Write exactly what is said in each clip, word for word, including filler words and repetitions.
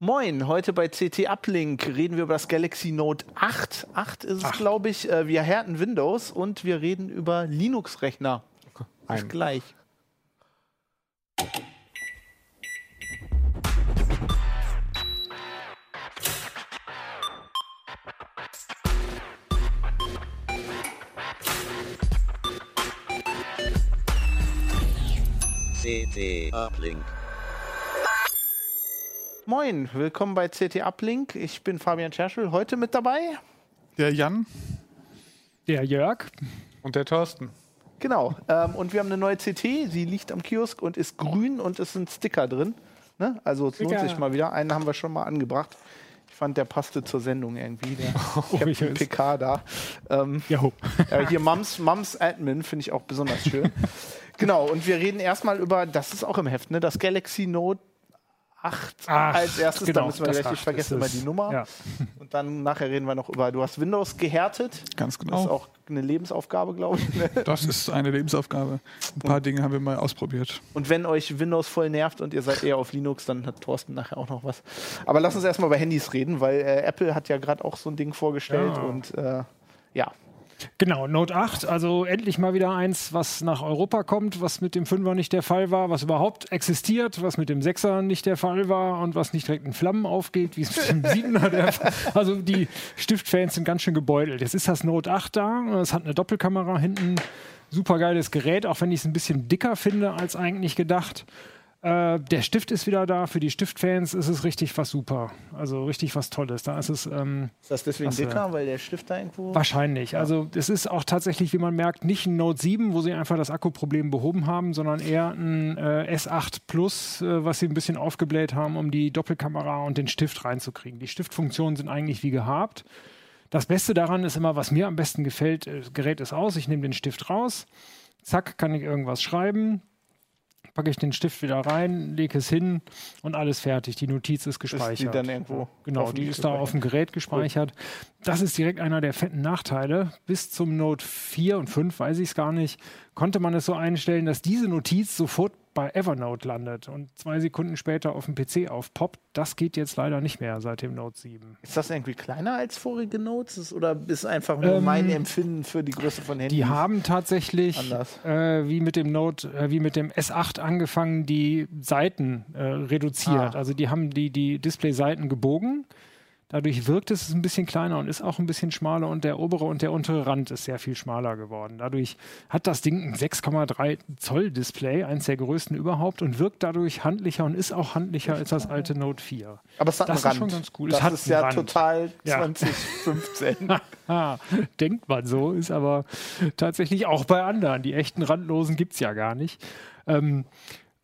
Moin, heute bei c't Uplink reden wir über das Galaxy Note acht. acht ist es, glaube ich. Wir härten Windows und wir reden über Linux-Rechner. Bis gleich. c't Uplink. Moin, willkommen bei c't Uplink. Ich bin Fabian Scherschel, heute mit dabei der Jan, der Jörg und der Thorsten. Genau, ähm, und wir haben eine neue c't, sie liegt am Kiosk und ist grün und es sind Sticker drin. Ne? Also es lohnt sich mal wieder. Einen haben wir schon mal angebracht. Ich fand, der passte zur Sendung irgendwie. Der oh, Captain P K da. Ähm, äh, hier Mums, Mums Admin finde ich auch besonders schön. Genau, und wir reden erstmal über, das ist auch im Heft, ne? Das Galaxy Note acht als erstes, genau, da müssen wir gleich, ich vergesse immer die Nummer. Ja. Und dann nachher reden wir noch über, du hast Windows gehärtet. Ganz genau. Das ist auch eine Lebensaufgabe, glaube ich. Ne? Das ist eine Lebensaufgabe. Ein paar und, Dinge haben wir mal ausprobiert. Und wenn euch Windows voll nervt und ihr seid eher auf Linux, dann hat Thorsten nachher auch noch was. Aber lass uns erstmal über Handys reden, weil äh, Apple hat ja gerade auch so ein Ding vorgestellt. Ja. Und äh, ja. Genau, Note acht, also endlich mal wieder eins, was nach Europa kommt, was mit dem Fünfer nicht der Fall war, was überhaupt existiert, was mit dem Sechser nicht der Fall war und was nicht direkt in Flammen aufgeht, wie es mit dem Siebener der Fall. Also die Stiftfans sind ganz schön gebeutelt. Jetzt ist das Note acht da, es hat eine Doppelkamera hinten, super geiles Gerät, auch wenn ich es ein bisschen dicker finde als eigentlich gedacht. Äh, der Stift ist wieder da, für die Stiftfans ist es richtig was super, also richtig was Tolles. Da ist es. Ähm, ist das deswegen was, dicker, äh, weil der Stift da irgendwo? Wahrscheinlich, ja. Also es ist auch tatsächlich, wie man merkt, nicht ein Note sieben, wo sie einfach das Akkuproblem behoben haben, sondern eher ein äh, S acht Plus, äh, was sie ein bisschen aufgebläht haben, um die Doppelkamera und den Stift reinzukriegen. Die Stiftfunktionen sind eigentlich wie gehabt. Das Beste daran ist immer, was mir am besten gefällt, das Gerät ist aus, ich nehme den Stift raus, zack, kann ich irgendwas schreiben. Packe ich den Stift wieder rein, lege es hin und alles fertig. Die Notiz ist gespeichert. Ist die dann irgendwo? Genau, die ist da auf dem Gerät gespeichert. Das ist direkt einer der fetten Nachteile. Bis zum Note vier und fünf, weiß ich es gar nicht, konnte man es so einstellen, dass diese Notiz sofort bei Evernote landet und zwei Sekunden später auf dem P C aufpoppt. Das geht jetzt leider nicht mehr seit dem Note sieben. Ist das irgendwie kleiner als vorige Notes oder ist einfach nur ähm, mein Empfinden für die Größe von Handys? Die haben tatsächlich äh, wie mit dem Note, äh, wie mit dem S acht angefangen, die Seiten äh, reduziert. Ah. Also die haben die, die Display-Seiten gebogen. Dadurch wirkt es ein bisschen kleiner und ist auch ein bisschen schmaler und der obere und der untere Rand ist sehr viel schmaler geworden. Dadurch hat das Ding ein sechs Komma drei Zoll Display, eins der größten überhaupt und wirkt dadurch handlicher und ist auch handlicher als das alte Note vier. Aber es hat einen Rand. Das ist schon ganz cool. Das ist ja total zwanzig fünfzehn. Denkt man so, ist aber tatsächlich auch bei anderen. Die echten Randlosen gibt es ja gar nicht. Ähm,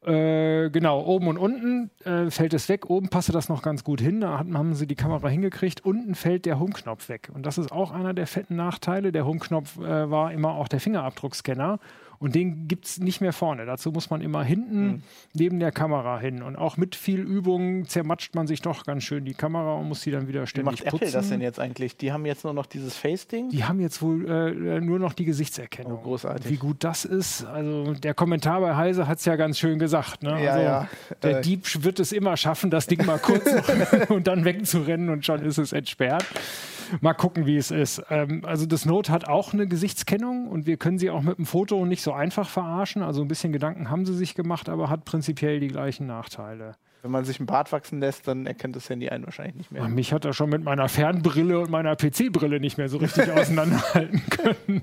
Äh, genau, oben und unten äh, fällt es weg. Oben passte das noch ganz gut hin. Da hatten, haben sie die Kamera hingekriegt. Unten fällt der Home-Knopf weg. Und das ist auch einer der fetten Nachteile. Der Home-Knopf äh, war immer auch der Fingerabdruckscanner. Und den gibt es nicht mehr vorne. Dazu muss man immer hinten mhm. neben der Kamera hin. Und auch mit viel Übung zermatscht man sich doch ganz schön die Kamera und muss sie dann wieder ständig putzen. Wie macht Apple das denn jetzt eigentlich? Die haben jetzt nur noch dieses Face-Ding? Die haben jetzt wohl äh, nur noch die Gesichtserkennung. Oh, großartig. Und wie gut das ist. Also der Kommentar bei Heise hat es ja ganz schön gesagt. Gesagt, ne? Ja, also, ja. Der äh. Dieb wird es immer schaffen, das Ding mal kurz und dann wegzurennen und schon ist es entsperrt. Mal gucken, wie es ist. Ähm, also das Note hat auch eine Gesichtskennung und wir können sie auch mit dem Foto nicht so einfach verarschen. Also ein bisschen Gedanken haben sie sich gemacht, aber hat prinzipiell die gleichen Nachteile. Wenn man sich einen Bart wachsen lässt, dann erkennt das Handy einen wahrscheinlich nicht mehr. Mich hat er schon mit meiner Fernbrille und meiner P C-Brille nicht mehr so richtig auseinanderhalten können.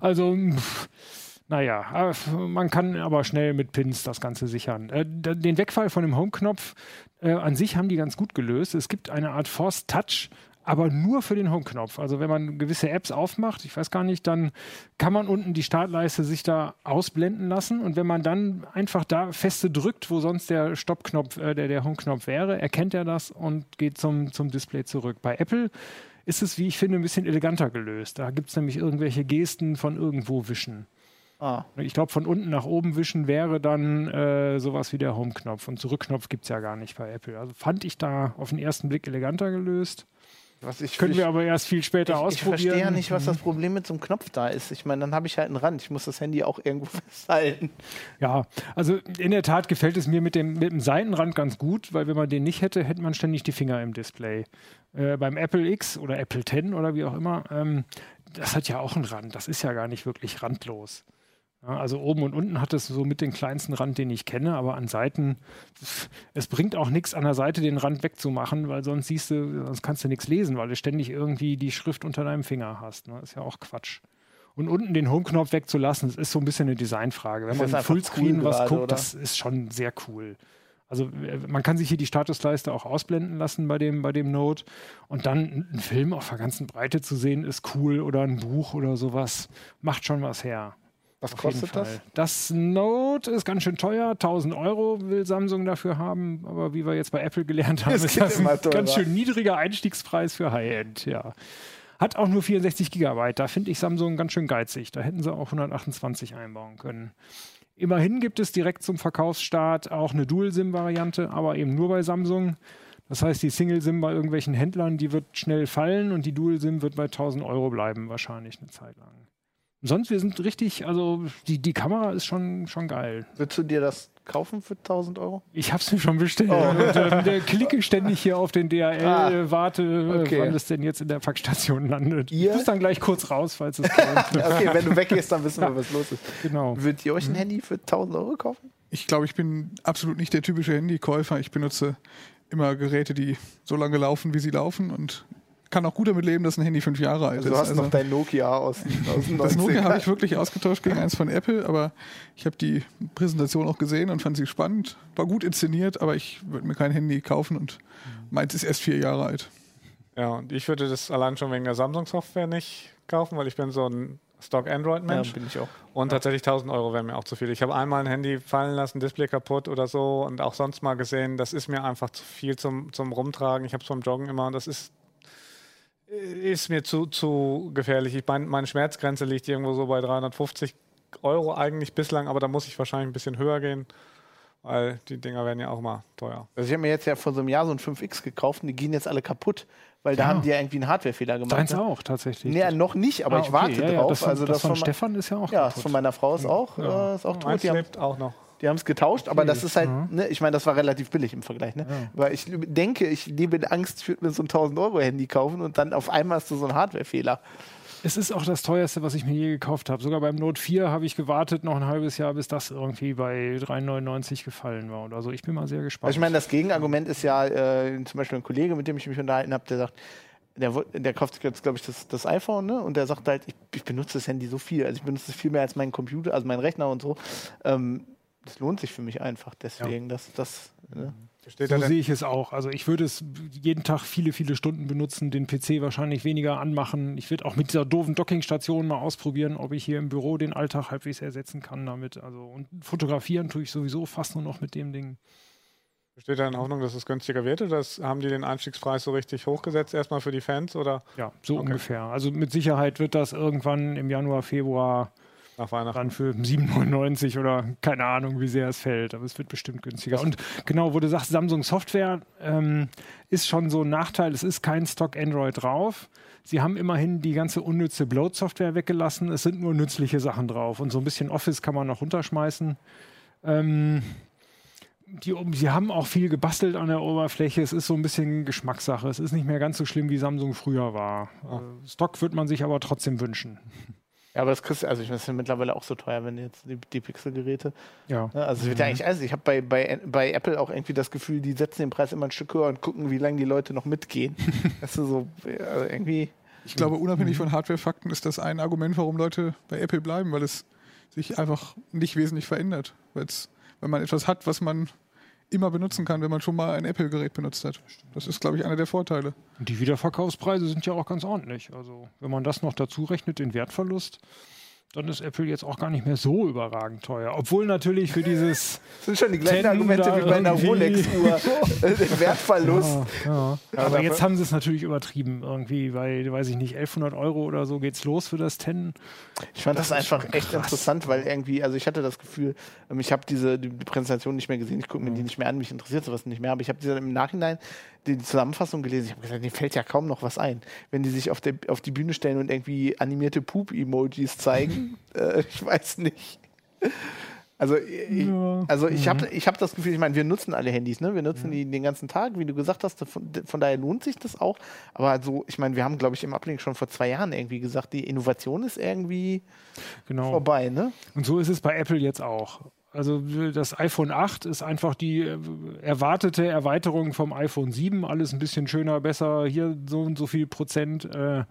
Also... Pff. Naja, man kann aber schnell mit Pins das Ganze sichern. Äh, den Wegfall von dem Home-Knopf äh, an sich haben die ganz gut gelöst. Es gibt eine Art Force Touch, aber nur für den Home-Knopf. Also wenn man gewisse Apps aufmacht, ich weiß gar nicht, dann kann man unten die Startleiste sich da ausblenden lassen. Und wenn man dann einfach da feste drückt, wo sonst der Stoppknopf, äh, der, der Home-Knopf wäre, erkennt er das und geht zum, zum Display zurück. Bei Apple ist es, wie ich finde, ein bisschen eleganter gelöst. Da gibt es nämlich irgendwelche Gesten von irgendwo wischen. Ah. Ich glaube, von unten nach oben wischen wäre dann äh, sowas wie der Home-Knopf. Und Zurückknopf gibt es ja gar nicht bei Apple. Also fand ich da auf den ersten Blick eleganter gelöst. Was ich, Können ich, wir aber erst viel später ich, ausprobieren. Ich verstehe ja nicht, was das Problem mit so einem Knopf da ist. Ich meine, dann habe ich halt einen Rand. Ich muss das Handy auch irgendwo festhalten. Ja, also in der Tat gefällt es mir mit dem, mit dem Seitenrand ganz gut, weil wenn man den nicht hätte, hätte man ständig die Finger im Display. Äh, beim Apple X oder Apple X oder wie auch immer, ähm, das hat ja auch einen Rand. Das ist ja gar nicht wirklich randlos. Ja, also oben und unten hat es so mit den kleinsten Rand, den ich kenne, aber an Seiten, pff, es bringt auch nichts, an der Seite den Rand wegzumachen, weil sonst siehst du, sonst kannst du nichts lesen, weil du ständig irgendwie die Schrift unter deinem Finger hast. Ne? Ist ja auch Quatsch. Und unten den Home-Knopf wegzulassen, das ist so ein bisschen eine Designfrage. Wenn man im Fullscreen cool was gerade, guckt, oder? Das ist schon sehr cool. Also man kann sich hier die Statusleiste auch ausblenden lassen bei dem, bei dem Note. Und dann einen Film auf der ganzen Breite zu sehen, ist cool. Oder ein Buch oder sowas. Macht schon was her. Was auf kostet das? Das Note ist ganz schön teuer. tausend Euro will Samsung dafür haben. Aber wie wir jetzt bei Apple gelernt haben, das ist das ein ganz schön niedriger Einstiegspreis für High-End. Ja. Hat auch nur vierundsechzig Gigabyte. Da finde ich Samsung ganz schön geizig. Da hätten sie auch hundertachtundzwanzig einbauen können. Immerhin gibt es direkt zum Verkaufsstart auch eine Dual-SIM-Variante, aber eben nur bei Samsung. Das heißt, die Single-SIM bei irgendwelchen Händlern, die wird schnell fallen und die Dual-SIM wird bei tausend Euro bleiben, wahrscheinlich eine Zeit lang. Sonst, wir sind richtig, also die, die Kamera ist schon, schon geil. Würdest du dir das kaufen für tausend Euro? Ich hab's mir schon bestellt. Oh. Und, ähm, der klicke ständig hier auf den D H L, ah, warte, okay, wann es denn jetzt in der Packstation landet. Ihr? Du bist dann gleich kurz raus, falls es kommt. Okay, wenn du weggehst, dann wissen wir, was los ist. Genau. Würdet ihr euch ein Handy für tausend Euro kaufen? Ich glaube, ich bin absolut nicht der typische Handykäufer. Ich benutze immer Geräte, die so lange laufen, wie sie laufen, und kann auch gut damit leben, dass ein Handy fünf Jahre alt ist. Du hast also noch dein Nokia aus, aus Das Nokia habe ich wirklich ausgetauscht gegen eins von Apple, aber ich habe die Präsentation auch gesehen und fand sie spannend. War gut inszeniert, aber ich würde mir kein Handy kaufen und meins ist erst vier Jahre alt. Ja, und ich würde das allein schon wegen der Samsung-Software nicht kaufen, weil ich bin so ein Stock-Android-Mensch. Ja, bin ich auch. Und tatsächlich tausend Euro wären mir auch zu viel. Ich habe einmal ein Handy fallen lassen, Display kaputt oder so und auch sonst mal gesehen, das ist mir einfach zu viel zum, zum Rumtragen. Ich habe es vom Joggen immer und das ist Ist mir zu, zu gefährlich. Ich mein, meine Schmerzgrenze liegt irgendwo so bei dreihundertfünfzig Euro eigentlich bislang, aber da muss ich wahrscheinlich ein bisschen höher gehen, weil die Dinger werden ja auch mal teuer. Also ich habe mir jetzt ja vor so einem Jahr so ein fünf X gekauft und die gehen jetzt alle kaputt, weil ja, da haben die ja irgendwie einen Hardwarefehler gemacht. Deins auch, tatsächlich. Nee, noch nicht, aber ah, okay, ich warte ja, ja, drauf. Das von, also das das von, von Stefan ist ja auch ja, kaputt. Ja, von meiner Frau ist ja auch, ja. Äh, ist auch oh, tot. Die haben, auch noch. Die haben es getauscht, okay, aber das ist halt, mhm. ne, ich meine, das war relativ billig im Vergleich. Ne? Ja. Weil ich denke, ich lebe in Angst, ich würde mir so ein tausend Euro Handy kaufen und dann auf einmal hast du so einen Hardwarefehler. Es ist auch das teuerste, was ich mir je gekauft habe. Sogar beim Note vier habe ich gewartet noch ein halbes Jahr, bis das irgendwie bei drei neunundneunzig gefallen war oder so. Ich bin mal sehr gespannt. Also ich meine, das Gegenargument ist ja äh, zum Beispiel ein Kollege, mit dem ich mich unterhalten habe, der sagt, Der, der kauft jetzt, glaube ich, das, das iPhone, ne? Und der sagt halt, ich, ich benutze das Handy so viel. Also ich benutze es viel mehr als meinen Computer, also meinen Rechner und so. Ähm, das lohnt sich für mich einfach deswegen. Ja. Dass, dass, ne? So sehe ich es auch. Also ich würde es jeden Tag viele, viele Stunden benutzen, den P C wahrscheinlich weniger anmachen. Ich würde auch mit dieser doofen Dockingstation mal ausprobieren, ob ich hier im Büro den Alltag halbwegs ersetzen kann damit. Also, und fotografieren tue ich sowieso fast nur noch mit dem Ding. Besteht da in Hoffnung, dass es günstiger wird oder haben die den Einstiegspreis so richtig hochgesetzt, erstmal für die Fans? Oder? Ja, so okay, ungefähr. Also mit Sicherheit wird das irgendwann im Januar, Februar nach Weihnachten dann für sieben neunundneunzig oder keine Ahnung, wie sehr es fällt. Aber es wird bestimmt günstiger. Und genau, wo du sagst, Samsung Software ähm, ist schon so ein Nachteil. Es ist kein Stock Android drauf. Sie haben immerhin die ganze unnütze Bloat-Software weggelassen. Es sind nur nützliche Sachen drauf. Und so ein bisschen Office kann man noch runterschmeißen. Ähm... Die, sie haben auch viel gebastelt an der Oberfläche. Es ist so ein bisschen Geschmackssache. Es ist nicht mehr ganz so schlimm, wie Samsung früher war. Ja. Stock wird man sich aber trotzdem wünschen. Ja, aber das kriegst du, also ich meine, das ist ja mittlerweile auch so teuer, wenn jetzt die, die Pixel-Geräte. Ja. Ne, also es wird ja eigentlich, also ich habe bei, bei, bei Apple auch irgendwie das Gefühl, die setzen den Preis immer ein Stück höher und gucken, wie lange die Leute noch mitgehen. Das ist so, also irgendwie. Ich glaube, unabhängig mhm. von Hardware-Fakten ist das ein Argument, warum Leute bei Apple bleiben, weil es sich einfach nicht wesentlich verändert. Weil es wenn man etwas hat, was man immer benutzen kann, wenn man schon mal ein Apple-Gerät benutzt hat. Das ist, glaube ich, einer der Vorteile. Und die Wiederverkaufspreise sind ja auch ganz ordentlich. Also wenn man das noch dazu rechnet, den Wertverlust, dann ist Apple jetzt auch gar nicht mehr so überragend teuer. Obwohl natürlich für dieses... Das sind schon die gleichen Argumente wie bei einer Rolex-Uhr. Wertverlust. Ja, ja. Ja, aber jetzt haben sie es natürlich übertrieben. Irgendwie bei, weiß ich nicht, elfhundert Euro oder so geht's los für das Ten. Ich fand das, das einfach echt krass. Interessant, weil irgendwie, also ich hatte das Gefühl, ich habe diese die Präsentation nicht mehr gesehen, ich gucke mir die nicht mehr an, mich interessiert sowas nicht mehr, aber ich habe die dann im Nachhinein die Zusammenfassung gelesen, ich habe gesagt, denen fällt ja kaum noch was ein. Wenn die sich auf, der, auf die Bühne stellen und irgendwie animierte Poop-Emojis zeigen, äh, ich weiß nicht. Also ich, ja. also ich habe ich hab das Gefühl, ich meine, wir nutzen alle Handys, ne? Wir nutzen ja. die den ganzen Tag, wie du gesagt hast, von, von daher lohnt sich das auch. Aber also, ich meine, wir haben, glaube ich, im Uplink schon vor zwei Jahren irgendwie gesagt, die Innovation ist irgendwie genau. vorbei, ne? Und so ist es bei Apple jetzt auch. Also das iPhone acht ist einfach die erwartete Erweiterung vom iPhone sieben. Alles ein bisschen schöner, besser, hier so und so viel Prozent. Äh,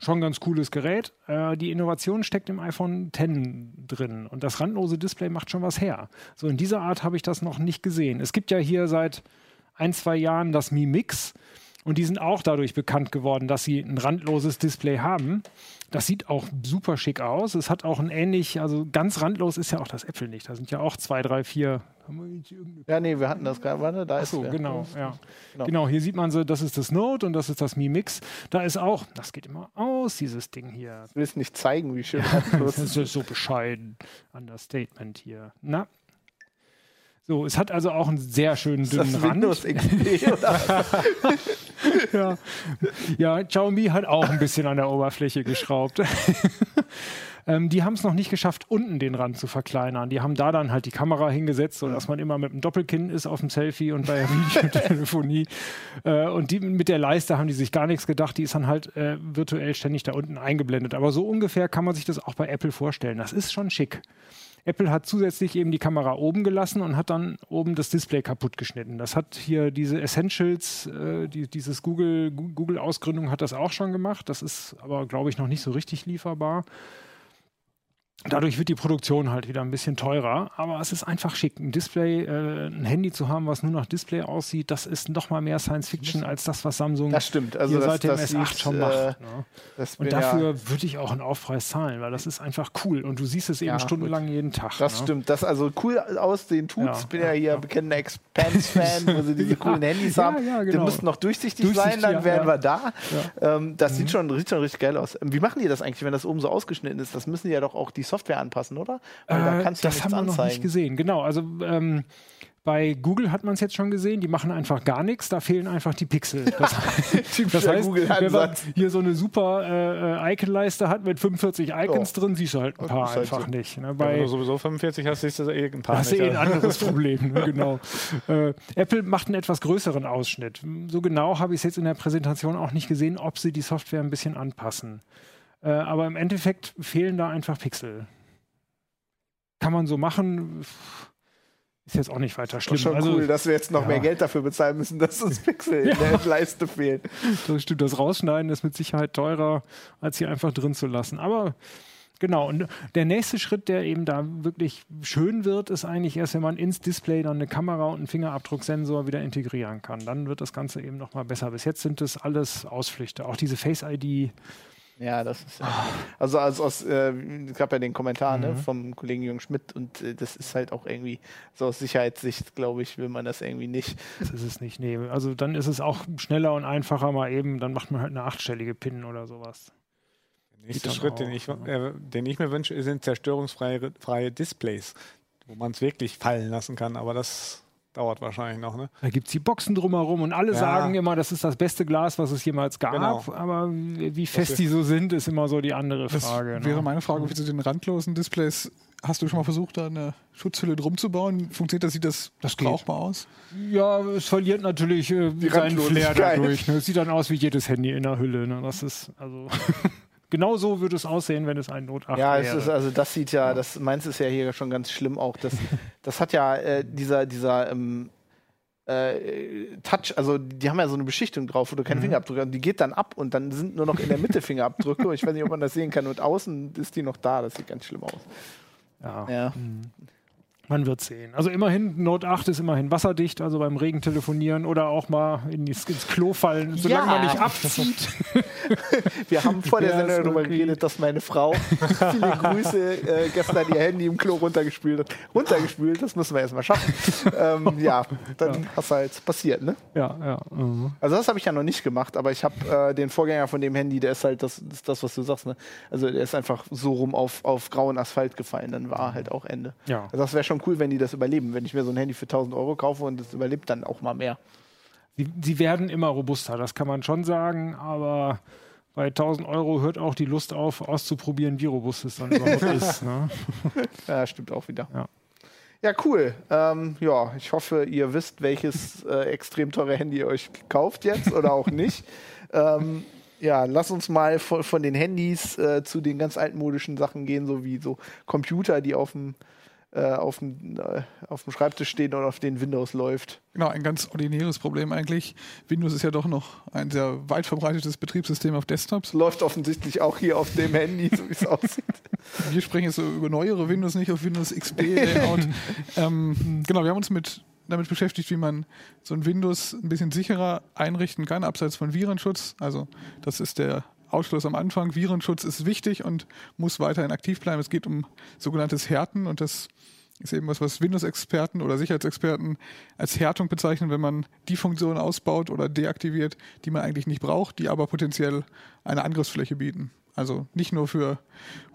schon ganz cooles Gerät. Äh, die Innovation steckt im iPhone zehn drin. Und das randlose Display macht schon was her. So in dieser Art habe ich das noch nicht gesehen. Es gibt ja hier seit ein, zwei Jahren das Mi Mix. Und die sind auch dadurch bekannt geworden, dass sie ein randloses Display haben. Das sieht auch super schick aus. Es hat auch ein ähnlich, also ganz randlos ist ja auch das Apple nicht. Da sind ja auch zwei, drei, vier. Haben wir ja, nee, wir hatten das gerade. Warte, da ist so, genau, ja. genau. Genau, hier sieht man so, das ist das Note und das ist das Mi Mix. Da ist auch, das geht immer aus, dieses Ding hier. Du willst nicht zeigen, wie schön ja, das ist. Das ist so bescheiden. Understatement hier. Na. So, es hat also auch einen sehr schönen dünnen Rand. Windows X P oder? ja. ja, Xiaomi hat auch ein bisschen an der Oberfläche geschraubt. ähm, die haben es noch nicht geschafft, unten den Rand zu verkleinern. Die haben da dann halt die Kamera hingesetzt, sodass man immer mit dem Doppelkinn ist auf dem Selfie und bei der Videotelefonie. äh, und die, mit der Leiste haben die sich gar nichts gedacht. Die ist dann halt äh, virtuell ständig da unten eingeblendet. Aber so ungefähr kann man sich das auch bei Apple vorstellen. Das ist schon schick. Apple hat zusätzlich eben die Kamera oben gelassen und hat dann oben das Display kaputt geschnitten. Das hat hier diese Essentials, äh, die, dieses Google, Google-Ausgründung hat das auch schon gemacht. Das ist aber, glaube ich, noch nicht so richtig lieferbar. Dadurch wird die Produktion halt wieder ein bisschen teurer. Aber es ist einfach schick, ein Display, äh, ein Handy zu haben, was nur nach Display aussieht. Das ist noch mal mehr Science-Fiction als das, was Samsung das stimmt. Also hier das, seit dem das S acht liegt, schon macht. Äh, ne? Und dafür ja. würde ich auch einen Aufpreis zahlen, weil das ist einfach cool. Und du siehst es eben ja, stundenlang gut. jeden Tag. Das ne? stimmt. Das also cool aussehen tut. Ja, ich bin ja, ja hier ja. bekennender Expanse-Fan, wo sie diese ja. coolen Handys haben. Ja, ja, genau. Die müssen noch durchsichtig, durchsichtig sein, dann ja, wären ja. wir da. Ja. Ähm, das mhm. sieht, schon, sieht schon richtig geil aus. Wie machen die das eigentlich, wenn das oben so ausgeschnitten ist? Das müssen die ja doch auch die Software anpassen, oder? Weil äh, da kannst du das haben wir anzeigen. Noch nicht gesehen. Genau, also ähm, bei Google hat man es jetzt schon gesehen, die machen einfach gar nichts, da fehlen einfach die Pixel. Das, das heißt, wenn man hier so eine super äh, Icon-Leiste hat mit fünfundvierzig Icons oh. drin, siehst du halt ein paar halt einfach so. Nicht. Ne? Bei, wenn du sowieso fünfundvierzig hast, siehst du eh ein paar hast nicht. Das ist eh ein anderes Problem, ne? Genau. Äh, Apple macht einen etwas größeren Ausschnitt. So genau habe ich es jetzt in der Präsentation auch nicht gesehen, ob sie die Software ein bisschen anpassen. Äh, aber im Endeffekt fehlen da einfach Pixel. Kann man so machen, ist jetzt auch nicht weiter schlimm. Ist schon also, cool, dass wir jetzt noch ja. mehr Geld dafür bezahlen müssen, dass uns Pixel ja. in der Leiste fehlen. Das stimmt, das Rausschneiden ist mit Sicherheit teurer, als hier einfach drin zu lassen. Aber genau, und der nächste Schritt, der eben da wirklich schön wird, ist eigentlich erst, wenn man ins Display dann eine Kamera und einen Fingerabdrucksensor wieder integrieren kann. Dann wird das Ganze eben nochmal besser. Bis jetzt sind das alles Ausflüchte. Auch diese Face I D. Ja, das ist ja. Also, also aus, äh, es gab ja den Kommentar mhm. ne, vom Kollegen Jürgen Schmidt und äh, das ist halt auch irgendwie, so aus Sicherheitssicht, glaube ich, will man das irgendwie nicht. Das ist es nicht, nee. Also dann ist es auch schneller und einfacher mal eben, dann macht man halt eine achtstellige PIN oder sowas. Der nächste Schritt, den ich, äh, den ich mir wünsche, sind zerstörungsfreie freie Displays, wo man es wirklich fallen lassen kann, aber das dauert wahrscheinlich noch, ne? Da gibt es die Boxen drumherum und alle ja. sagen immer, das ist das beste Glas, was es jemals gab. Genau. Aber wie fest die so sind, ist immer so die andere Frage. Das wäre ne? meine Frage, wie zu den randlosen Displays. Hast du schon mal versucht, da eine Schutzhülle drum zu bauen? Funktioniert das? Sieht das, das brauchbar aus? Ja, es verliert natürlich äh, seinen Flair dadurch. Ne? Es sieht dann aus wie jedes Handy in der Hülle. Ne? Das ist also... Genau so würde es aussehen, wenn es ein Note acht ja, wäre. Ja, also das sieht ja, das meins ist ja hier schon ganz schlimm auch. Das, das hat ja äh, dieser, dieser ähm, äh, Touch, also die haben ja so eine Beschichtung drauf, wo du keinen mhm. Fingerabdruck hast. Die geht dann ab und dann sind nur noch in der Mitte Fingerabdrücke. Ich weiß nicht, ob man das sehen kann. Und außen ist die noch da. Das sieht ganz schlimm aus. Ja. ja. Mhm. Man wird sehen. Also immerhin, Note acht ist immerhin wasserdicht, also beim Regen telefonieren oder auch mal ins, ins Klo fallen, solange ja. man nicht abzieht. Wir haben vor der ja, Sendung darüber geredet, dass meine Frau viele Grüße äh, gestern ihr Handy im Klo runtergespült hat. Runtergespült, das müssen wir erstmal schaffen. ähm, ja, dann ja. hast du halt passiert, ne? Ja, ja. Mhm. Also das habe ich ja noch nicht gemacht, aber ich habe äh, den Vorgänger von dem Handy, der ist halt das, das, das was du sagst, ne? Also der ist einfach so rum auf, auf grauen Asphalt gefallen, dann war halt auch Ende. Ja. Also das wäre schon cool, wenn die das überleben. Wenn ich mir so ein Handy für tausend Euro kaufe und das überlebt, dann auch mal mehr. Sie, sie werden immer robuster, das kann man schon sagen, aber bei tausend Euro hört auch die Lust auf, auszuprobieren, wie robust es dann überhaupt ist. Ne? Ja, stimmt auch wieder. Ja. Ja, cool. Ähm, ja, ich hoffe, ihr wisst, welches äh, extrem teure Handy ihr euch kauft jetzt oder auch nicht. Ähm, ja, lass uns mal von, von den Handys äh, zu den ganz altmodischen Sachen gehen, so wie so Computer, die auf dem äh, auf dem äh, auf dem Schreibtisch stehen oder auf denen Windows läuft. Genau, ein ganz ordinäres Problem eigentlich. Windows ist ja doch noch ein sehr weit verbreitetes Betriebssystem auf Desktops. Läuft offensichtlich auch hier auf dem Handy, so wie es aussieht. Wir sprechen jetzt über neuere Windows, nicht auf Windows X P. ähm, genau, wir haben uns mit, damit beschäftigt, wie man so ein Windows ein bisschen sicherer einrichten kann, abseits von Virenschutz. Also das ist der Ausschluss am Anfang. Virenschutz ist wichtig und muss weiterhin aktiv bleiben. Es geht um sogenanntes Härten und das ist eben was, was Windows-Experten oder Sicherheitsexperten als Härtung bezeichnen, wenn man die Funktionen ausbaut oder deaktiviert, die man eigentlich nicht braucht, die aber potenziell eine Angriffsfläche bieten. Also nicht nur für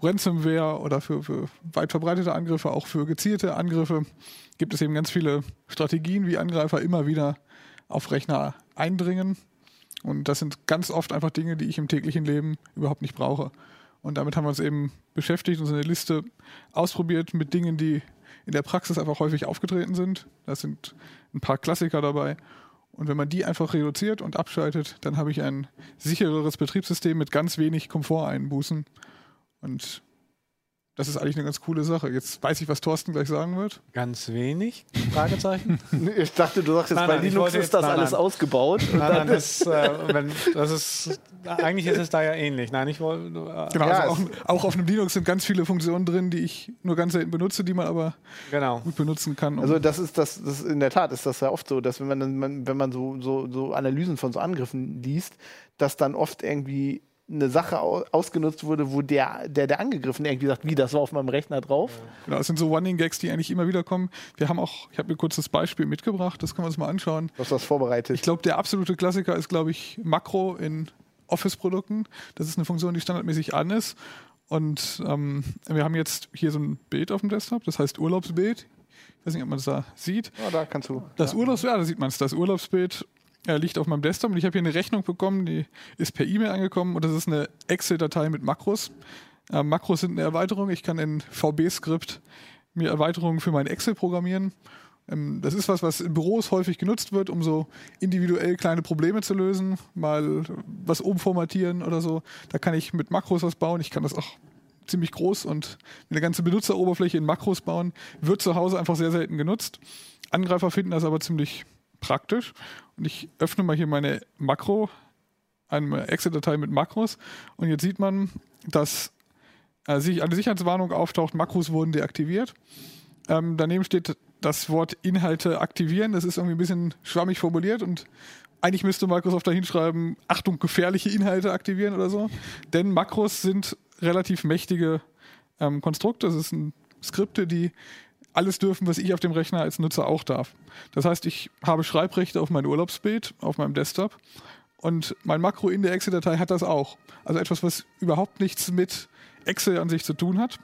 Ransomware oder für, für weit verbreitete Angriffe, auch für gezielte Angriffe gibt es eben ganz viele Strategien, wie Angreifer immer wieder auf Rechner eindringen. Und das sind ganz oft einfach Dinge, die ich im täglichen Leben überhaupt nicht brauche. Und damit haben wir uns eben beschäftigt und so eine Liste ausprobiert mit Dingen, die in der Praxis einfach häufig aufgetreten sind. Da sind ein paar Klassiker dabei. Und wenn man die einfach reduziert und abschaltet, dann habe ich ein sichereres Betriebssystem mit ganz wenig Komforteinbußen. Und das ist eigentlich eine ganz coole Sache. Jetzt weiß ich, was Thorsten gleich sagen wird. Ganz wenig? Fragezeichen? Ich dachte, du sagst jetzt, nein, bei nein, Linux ist das nein, alles nein. ausgebaut. Nein, nein, das, äh, wenn, das ist, eigentlich ist es da ja ähnlich. Nein, ich wollte. Äh, genau, ja, also auch, auch auf einem Linux sind ganz viele Funktionen drin, die ich nur ganz selten benutze, die man aber genau. gut benutzen kann. Um also das ist das, das in der Tat ist das ja oft so, dass wenn man wenn man so, so, so Analysen von so Angriffen liest, dass dann oft irgendwie eine Sache ausgenutzt wurde, wo der, der, der Angegriffene irgendwie sagt, wie, das war auf meinem Rechner drauf. Genau, das sind so Running-Gags, die eigentlich immer wieder kommen. Wir haben auch, ich habe mir kurz das Beispiel mitgebracht, das können wir uns mal anschauen. Du hast das vorbereitet. Ich glaube, der absolute Klassiker ist, glaube ich, Makro in Office-Produkten. Das ist eine Funktion, die standardmäßig an ist. Und ähm, wir haben jetzt hier so ein Bild auf dem Desktop, das heißt Urlaubsbild. Ich weiß nicht, ob man das da sieht. Oh, da kannst du. Das ja. Urlaubsbild, ja, da sieht man es, das Urlaubsbild. Er liegt auf meinem Desktop und ich habe hier eine Rechnung bekommen, die ist per E-Mail angekommen und das ist eine Excel-Datei mit Makros. Äh, Makros sind eine Erweiterung. Ich kann in V B-Skript mir Erweiterungen für mein Excel programmieren. Ähm, das ist was, was in Büros häufig genutzt wird, um so individuell kleine Probleme zu lösen, mal was umformatieren oder so. Da kann ich mit Makros was bauen. Ich kann das auch ziemlich groß und eine ganze Benutzeroberfläche in Makros bauen. Wird zu Hause einfach sehr selten genutzt. Angreifer finden das aber ziemlich praktisch. Und ich öffne mal hier meine Makro, eine Excel-Datei mit Makros. Und jetzt sieht man, dass eine Sicherheitswarnung auftaucht, Makros wurden deaktiviert. Ähm, daneben steht das Wort Inhalte aktivieren. Das ist irgendwie ein bisschen schwammig formuliert und eigentlich müsste Microsoft da hinschreiben, Achtung, gefährliche Inhalte aktivieren oder so. Denn Makros sind relativ mächtige ähm, Konstrukte. Das sind Skripte, die alles dürfen, was ich auf dem Rechner als Nutzer auch darf. Das heißt, ich habe Schreibrechte auf mein Urlaubsbild, auf meinem Desktop und mein Makro in der Excel-Datei hat das auch. Also etwas, was überhaupt nichts mit Excel an sich zu tun hat.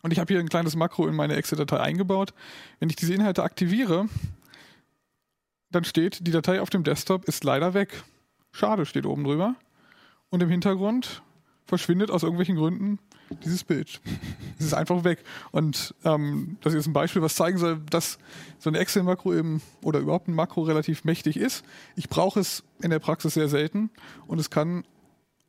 Und ich habe hier ein kleines Makro in meine Excel-Datei eingebaut. Wenn ich diese Inhalte aktiviere, dann steht, die Datei auf dem Desktop ist leider weg. Schade, steht oben drüber. Und im Hintergrund verschwindet aus irgendwelchen Gründen dieses Bild. Es ist einfach weg. Und ähm, das ist ein Beispiel, was zeigen soll, dass so ein Excel-Makro eben oder überhaupt ein Makro relativ mächtig ist. Ich brauche es in der Praxis sehr selten und es kann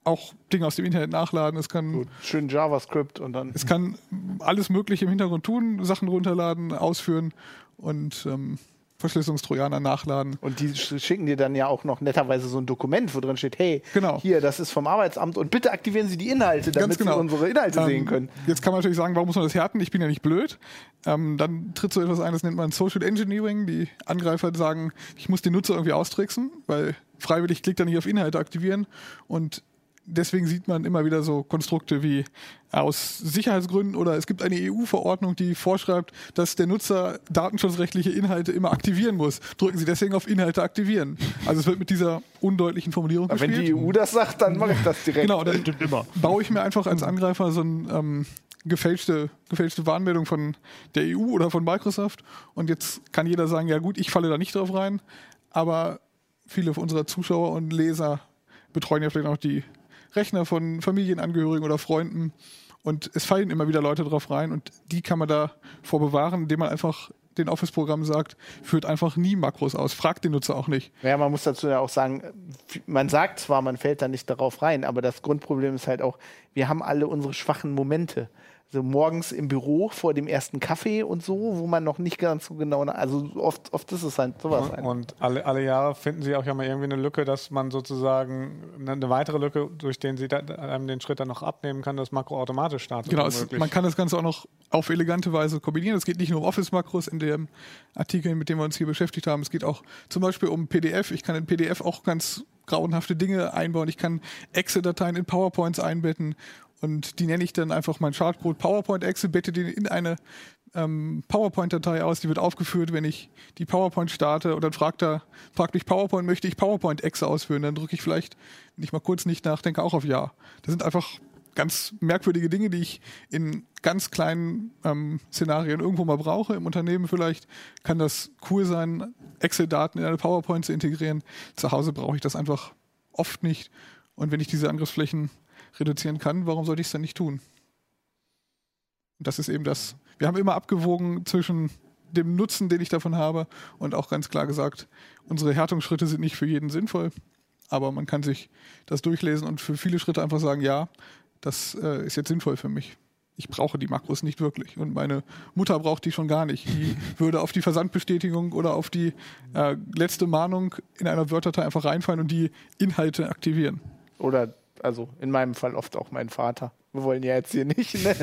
auch Dinge aus dem Internet nachladen. Es kann so schön JavaScript und dann. Es kann alles Mögliche im Hintergrund tun, Sachen runterladen, ausführen und ähm, Verschlüsselungstrojaner nachladen. Und die schicken dir dann ja auch noch netterweise so ein Dokument, wo drin steht, hey, genau. hier, das ist vom Arbeitsamt und bitte aktivieren Sie die Inhalte, damit genau. Sie unsere Inhalte ähm, sehen können. Jetzt kann man natürlich sagen, warum muss man das härten? Ich bin ja nicht blöd. Ähm, dann tritt so etwas ein, das nennt man Social Engineering. Die Angreifer sagen, ich muss den Nutzer irgendwie austricksen, weil freiwillig klickt er nicht auf Inhalte aktivieren und deswegen sieht man immer wieder so Konstrukte wie aus Sicherheitsgründen oder es gibt eine E U-Verordnung, die vorschreibt, dass der Nutzer datenschutzrechtliche Inhalte immer aktivieren muss. Drücken Sie deswegen auf Inhalte aktivieren. Also es wird mit dieser undeutlichen Formulierung aber gespielt. Wenn die E U das sagt, dann mache ich das direkt. Genau, dann baue ich mir einfach als Angreifer so eine ähm, gefälschte, gefälschte Warnmeldung von der E U oder von Microsoft und jetzt kann jeder sagen, ja gut, ich falle da nicht drauf rein, aber viele unserer Zuschauer und Leser betreuen ja vielleicht auch die Rechner von Familienangehörigen oder Freunden. Und es fallen immer wieder Leute drauf rein und die kann man da vorbewahren, indem man einfach den Office-Programm sagt, führt einfach nie Makros aus, fragt den Nutzer auch nicht. Ja, man muss dazu ja auch sagen, man sagt zwar, man fällt da nicht darauf rein, aber das Grundproblem ist halt auch, wir haben alle unsere schwachen Momente. Also morgens im Büro vor dem ersten Kaffee und so, wo man noch nicht ganz so genau, also oft, oft ist es halt sowas. Und, und alle, alle Jahre finden sie auch ja mal irgendwie eine Lücke, dass man sozusagen eine weitere Lücke, durch den sie da, einem den Schritt dann noch abnehmen kann, das Makro automatisch startet. Genau, es, man kann das Ganze auch noch auf elegante Weise kombinieren. Es geht nicht nur um Office-Makros in dem Artikel, mit dem wir uns hier beschäftigt haben. Es geht auch zum Beispiel um P D F. Ich kann in P D F auch ganz grauenhafte Dinge einbauen. Ich kann Excel-Dateien in PowerPoints einbetten. Und die nenne ich dann einfach mein Chartcode PowerPoint-Excel, bette den in eine ähm, PowerPoint-Datei aus, die wird aufgeführt, wenn ich die PowerPoint starte und dann fragt er, fragt mich PowerPoint, möchte ich PowerPoint-Excel ausführen, dann drücke ich vielleicht, wenn ich mal kurz nicht nachdenke, auch auf Ja. Das sind einfach ganz merkwürdige Dinge, die ich in ganz kleinen ähm, Szenarien irgendwo mal brauche, im Unternehmen vielleicht kann das cool sein, Excel-Daten in eine PowerPoint zu integrieren, zu Hause brauche ich das einfach oft nicht und wenn ich diese Angriffsflächen reduzieren kann, warum sollte ich es dann nicht tun? Und das ist eben das. Wir haben immer abgewogen zwischen dem Nutzen, den ich davon habe und auch ganz klar gesagt, unsere Härtungsschritte sind nicht für jeden sinnvoll, aber man kann sich das durchlesen und für viele Schritte einfach sagen, ja, das äh, ist jetzt sinnvoll für mich. Ich brauche die Makros nicht wirklich und meine Mutter braucht die schon gar nicht. Die würde auf die Versandbestätigung oder auf die äh, letzte Mahnung in einer Word-Datei einfach reinfallen und die Inhalte aktivieren. Oder also in meinem Fall oft auch mein Vater. Wir wollen ja jetzt hier nicht. Ne?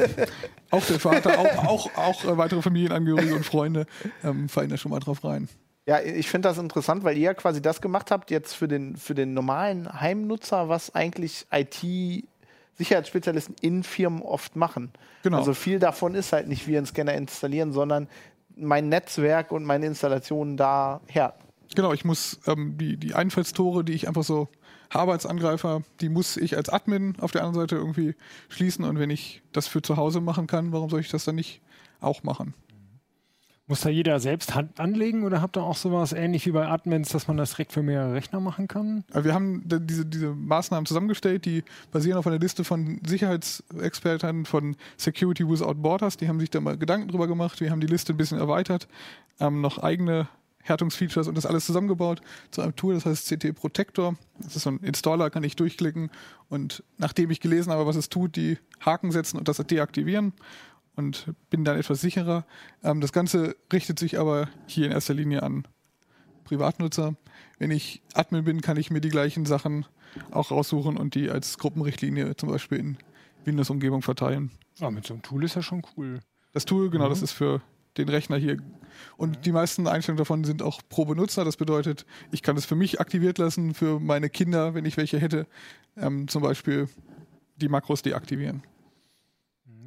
Auch der Vater, auch, auch, auch weitere Familienangehörige und Freunde ähm, fallen da schon mal drauf rein. Ja, ich finde das interessant, weil ihr ja quasi das gemacht habt jetzt für den, für den normalen Heimnutzer, was eigentlich I T-Sicherheitsspezialisten in Firmen oft machen. Genau. Also viel davon ist halt nicht Virenscanner installieren, sondern mein Netzwerk und meine Installationen da härten. Genau, ich muss ähm, die, die Einfallstore, die ich einfach so habe als Angreifer, die muss ich als Admin auf der anderen Seite irgendwie schließen und wenn ich das für zu Hause machen kann, warum soll ich das dann nicht auch machen? Muss da jeder selbst Hand anlegen oder habt ihr auch sowas ähnlich wie bei Admins, dass man das direkt für mehrere Rechner machen kann? Wir haben diese, diese Maßnahmen zusammengestellt, die basieren auf einer Liste von Sicherheitsexperten von Security Without Borders, die haben sich da mal Gedanken drüber gemacht, wir haben die Liste ein bisschen erweitert, haben noch eigene Härtungsfeatures und das alles zusammengebaut zu einem Tool, das heißt c't Protector. Das ist so ein Installer, kann ich durchklicken und nachdem ich gelesen habe, was es tut, die Haken setzen und das deaktivieren und bin dann etwas sicherer. Das Ganze richtet sich aber hier in erster Linie an Privatnutzer. Wenn ich Admin bin, kann ich mir die gleichen Sachen auch raussuchen und die als Gruppenrichtlinie zum Beispiel in Windows-Umgebung verteilen. Ah, mit so einem Tool ist ja schon cool. Das Tool, genau, mhm. Das ist für den Rechner hier. Und die meisten Einstellungen davon sind auch pro Benutzer. Das bedeutet, ich kann es für mich aktiviert lassen, für meine Kinder, wenn ich welche hätte, ähm, zum Beispiel die Makros deaktivieren.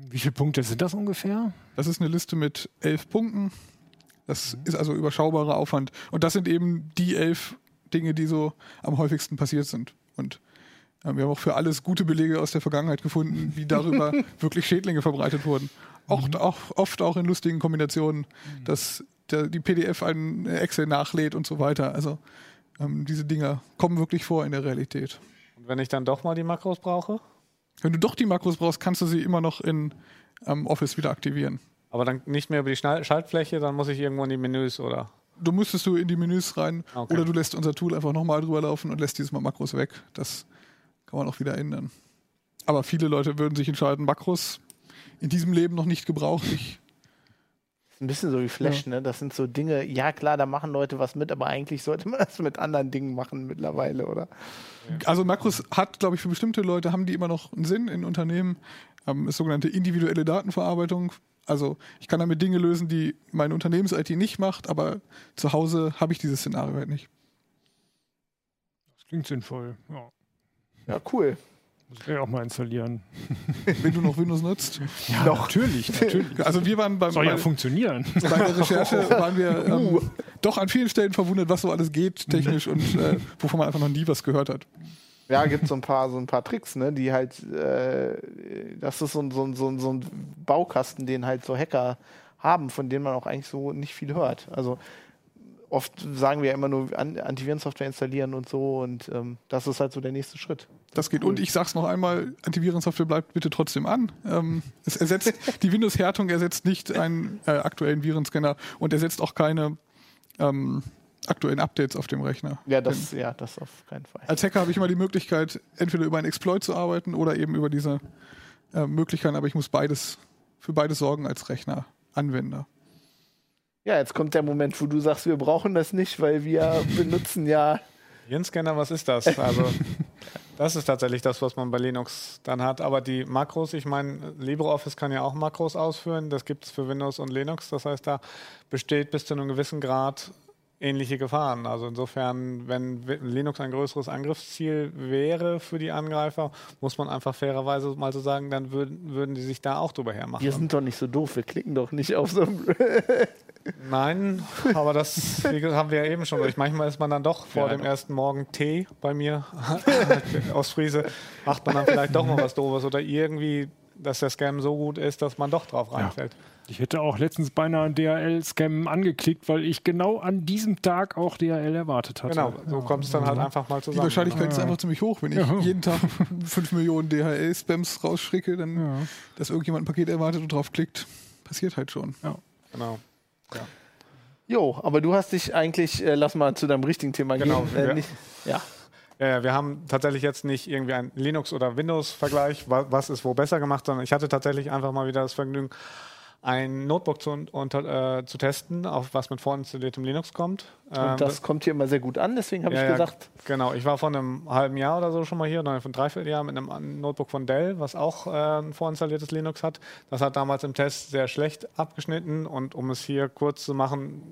Wie viele Punkte sind das ungefähr? Das ist eine Liste mit elf Punkten. Das mhm. ist also überschaubarer Aufwand. Und das sind eben die elf Dinge, die so am häufigsten passiert sind. Und äh, wir haben auch für alles gute Belege aus der Vergangenheit gefunden, wie darüber wirklich Schädlinge verbreitet wurden. Auch, mhm. auch, oft auch in lustigen Kombinationen, mhm. dass der, die P D F einen Excel nachlädt und so weiter. Also ähm, diese Dinger kommen wirklich vor in der Realität. Und wenn ich dann doch mal die Makros brauche? Wenn du doch die Makros brauchst, kannst du sie immer noch in ähm, Office wieder aktivieren. Aber dann nicht mehr über die Schal- Schaltfläche, dann muss ich irgendwo in die Menüs, oder? Du müsstest du in die Menüs rein okay. oder du lässt unser Tool einfach nochmal drüber laufen und lässt dieses Mal Makros weg. Das kann man auch wieder ändern. Aber viele Leute würden sich entscheiden, Makros in diesem Leben noch nicht gebraucht. Ich das ist ein bisschen so wie Flash, ja. ne? Das sind so Dinge, ja klar, da machen Leute was mit, aber eigentlich sollte man das mit anderen Dingen machen mittlerweile, oder? Also Makros hat, glaube ich, für bestimmte Leute, haben die immer noch einen Sinn in Unternehmen, ähm, ist sogenannte individuelle Datenverarbeitung. Also ich kann damit Dinge lösen, die meine Unternehmens-I T nicht macht, aber zu Hause habe ich dieses Szenario halt nicht. Das klingt sinnvoll, ja. Ja, cool. Das kann ich auch mal installieren. Wenn du noch Windows nutzt? Ja, doch. Natürlich, natürlich. Also wir waren beim, soll ja bei, funktionieren. Bei der Recherche waren wir ähm, uh. doch an vielen Stellen verwundert, was so alles geht technisch und äh, wovon man einfach noch nie was gehört hat. Ja, gibt so ein paar so ein paar Tricks, ne, die halt, äh, das ist so ein, so, ein, so, ein, so ein Baukasten, den halt so Hacker haben, von denen man auch eigentlich so nicht viel hört. Also oft sagen wir ja immer nur Antivirensoftware installieren und so, und ähm, das ist halt so der nächste Schritt. Das geht. Und ich sag's noch einmal, Antivirensoftware bleibt bitte trotzdem an. Ähm, es ersetzt die Windows-Härtung ersetzt nicht einen äh, aktuellen Virenscanner und ersetzt auch keine ähm, aktuellen Updates auf dem Rechner. Ja, das, Denn, ja, das auf keinen Fall. Als Hacker habe ich immer die Möglichkeit, entweder über einen Exploit zu arbeiten oder eben über diese äh, Möglichkeiten, aber ich muss beides für beides sorgen als Rechneranwender. Ja, jetzt kommt der Moment, wo du sagst, wir brauchen das nicht, weil wir benutzen ja... Virenscanner, was ist das? Also das ist tatsächlich das, was man bei Linux dann hat. Aber die Makros, ich meine, LibreOffice kann ja auch Makros ausführen. Das gibt es für Windows und Linux. Das heißt, da besteht bis zu einem gewissen Grad ähnliche Gefahren. Also insofern, wenn Linux ein größeres Angriffsziel wäre für die Angreifer, muss man einfach fairerweise mal so sagen, dann würden, würden die sich da auch drüber hermachen. Wir sind doch nicht so doof, wir klicken doch nicht auf so ein... Nein, aber das haben wir ja eben schon. Ich, manchmal ist man dann doch vor ja, dem ersten Morgen Tee bei mir aus Friese, macht man dann vielleicht doch mal was Doofes oder irgendwie, dass der Scam so gut ist, dass man doch drauf reinfällt. Ja. Ich hätte auch letztens beinahe einen D H L-Scam angeklickt, weil ich genau an diesem Tag auch D H L erwartet hatte. Genau, so kommt es dann halt einfach mal zusammen. Die Wahrscheinlichkeit ja. ist einfach ziemlich hoch, wenn ich ja. jeden Tag fünf Millionen D H L-Spams rausschicke, dann, ja. dass irgendjemand ein Paket erwartet und drauf klickt, passiert halt schon. Ja. Genau. Ja. Jo, aber du hast dich eigentlich, äh, lass mal zu deinem richtigen Thema genau, gehen. Äh, ja. Nicht, ja. Ja, wir haben tatsächlich jetzt nicht irgendwie einen Linux- oder Windows-Vergleich, was ist wo besser gemacht, sondern ich hatte tatsächlich einfach mal wieder das Vergnügen, ein Notebook zu, und, äh, zu testen, auf was mit vorinstalliertem Linux kommt. Ähm, und das, das kommt hier immer sehr gut an, deswegen habe ja, ich gesagt... Ja, genau, ich war vor einem halben Jahr oder so schon mal hier, nein, von dreiviertel Jahr mit einem Notebook von Dell, was auch äh, ein vorinstalliertes Linux hat. Das hat damals im Test sehr schlecht abgeschnitten und um es hier kurz zu machen,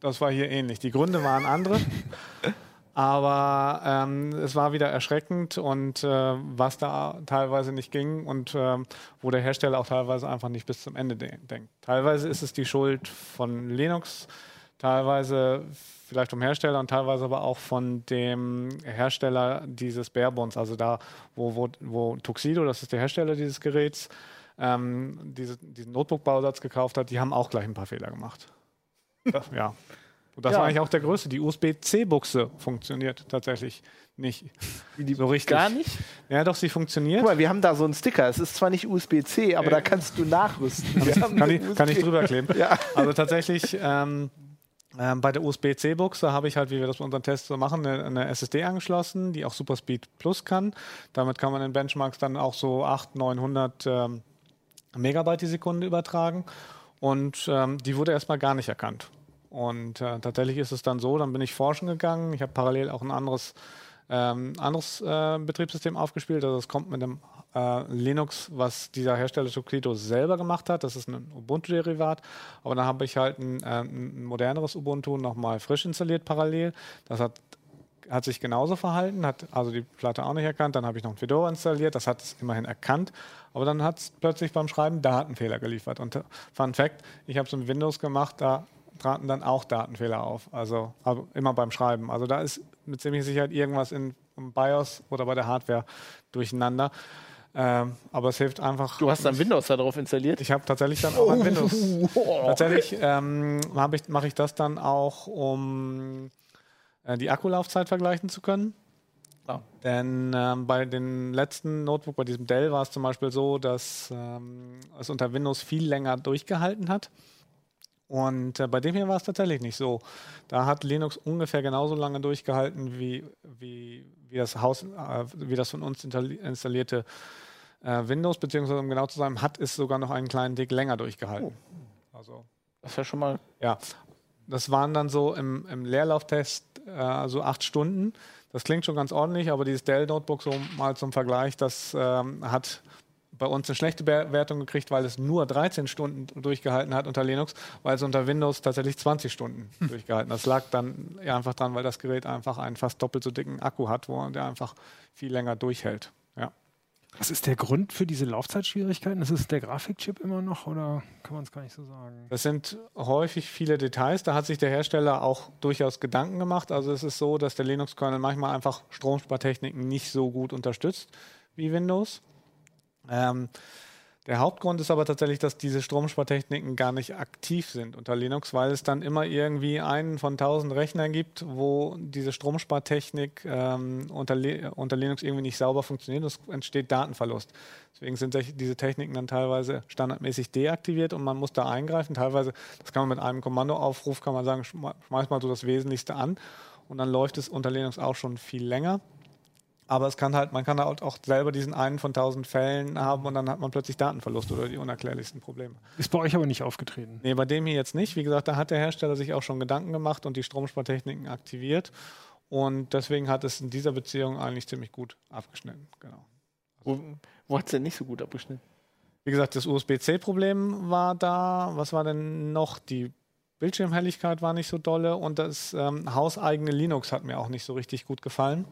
das war hier ähnlich. Die Gründe waren andere. Aber ähm, es war wieder erschreckend und äh, was da teilweise nicht ging und äh, wo der Hersteller auch teilweise einfach nicht bis zum Ende de- denkt. Teilweise ist es die Schuld von Linux, teilweise vielleicht vom Hersteller und teilweise aber auch von dem Hersteller dieses Barebones, also da, wo, wo, wo Tuxedo, das ist der Hersteller dieses Geräts, ähm, diese, diesen Notebook-Bausatz gekauft hat, die haben auch gleich ein paar Fehler gemacht. Das, ja. Und das ja. war eigentlich auch der größte. Die U S B-C-Buchse funktioniert tatsächlich nicht die so richtig. Gar nicht? Ja, doch, sie funktioniert. Guck mal, wir haben da so einen Sticker. Es ist zwar nicht U S B-C, aber äh. da kannst du nachrüsten. Also, kann, ich, kann ich drüber kleben. Ja. Also tatsächlich, ähm, äh, bei der U S B-C-Buchse habe ich halt, wie wir das bei unseren Tests so machen, eine, eine S S D angeschlossen, die auch Superspeed Plus kann. Damit kann man in Benchmarks dann auch so achthundert, neunhundert ähm, Megabyte die Sekunde übertragen. Und ähm, die wurde erstmal gar nicht erkannt. Und äh, tatsächlich ist es dann so, dann bin ich forschen gegangen. Ich habe parallel auch ein anderes, ähm, anderes äh, Betriebssystem aufgespielt. Also das kommt mit einem äh, Linux, was dieser Hersteller Tuxedo selber gemacht hat. Das ist ein Ubuntu-Derivat. Aber dann habe ich halt ein, äh, ein moderneres Ubuntu nochmal frisch installiert parallel. Das hat, hat sich genauso verhalten, hat also die Platte auch nicht erkannt. Dann habe ich noch ein Fedora installiert. Das hat es immerhin erkannt. Aber dann hat es plötzlich beim Schreiben Datenfehler geliefert. Und äh, Fun Fact, ich habe es in Windows gemacht, da traten dann auch Datenfehler auf, also immer beim Schreiben. Also da ist mit ziemlicher Sicherheit irgendwas in, im BIOS oder bei der Hardware durcheinander. Ähm, aber es hilft einfach... Du hast dann Windows da drauf installiert? Ich habe tatsächlich dann auch ein Windows. Oh. Tatsächlich ähm, ich, mache ich das dann auch, um äh, die Akkulaufzeit vergleichen zu können. Ja. Denn ähm, bei dem letzten Notebook, bei diesem Dell, war es zum Beispiel so, dass ähm, es unter Windows viel länger durchgehalten hat. Und äh, bei dem hier war es tatsächlich nicht so. Da hat Linux ungefähr genauso lange durchgehalten wie, wie, wie, das, Haus, äh, wie das von uns installierte äh, Windows, beziehungsweise um genau zu sein, hat es sogar noch einen kleinen Tick länger durchgehalten. Oh. Also, das ist ja schon mal... Ja, das waren dann so im, im Leerlauftest äh, so acht Stunden. Das klingt schon ganz ordentlich, aber dieses Dell-Notebook, so mal zum Vergleich, das ähm, hat... bei uns eine schlechte Bewertung gekriegt, weil es nur dreizehn Stunden durchgehalten hat unter Linux, weil es unter Windows tatsächlich zwanzig Stunden hm. durchgehalten hat. Das lag dann ja einfach dran, weil das Gerät einfach einen fast doppelt so dicken Akku hat, wo der einfach viel länger durchhält. Ja. Was ist der Grund für diese Laufzeitschwierigkeiten? Ist es der Grafikchip immer noch oder kann man es gar nicht so sagen? Das sind häufig viele Details. Da hat sich der Hersteller auch durchaus Gedanken gemacht. Also es ist so, dass der Linux-Kernel manchmal einfach Stromspartechniken nicht so gut unterstützt wie Windows. Ähm, Der Hauptgrund ist aber tatsächlich, dass diese Stromspartechniken gar nicht aktiv sind unter Linux, weil es dann immer irgendwie einen von tausend Rechnern gibt, wo diese Stromspartechnik ähm, unter, Le- unter Linux irgendwie nicht sauber funktioniert. Es entsteht Datenverlust. Deswegen sind diese Techniken dann teilweise standardmäßig deaktiviert und man muss da eingreifen. Teilweise, das kann man mit einem Kommandoaufruf, kann man sagen, schmeiß mal so das Wesentlichste an und dann läuft es unter Linux auch schon viel länger. Aber es kann halt, man kann halt auch selber diesen einen von tausend Fällen haben und dann hat man plötzlich Datenverlust oder die unerklärlichsten Probleme. Ist bei euch aber nicht aufgetreten? Nee, bei dem hier jetzt nicht. Wie gesagt, da hat der Hersteller sich auch schon Gedanken gemacht und die Stromspartechniken aktiviert. Und deswegen hat es in dieser Beziehung eigentlich ziemlich gut abgeschnitten. Genau. Wo, wo hat es denn nicht so gut abgeschnitten? Wie gesagt, das U S B C Problem war da. Was war denn noch? Die Bildschirmhelligkeit war nicht so dolle und das ähm, hauseigene Linux hat mir auch nicht so richtig gut gefallen.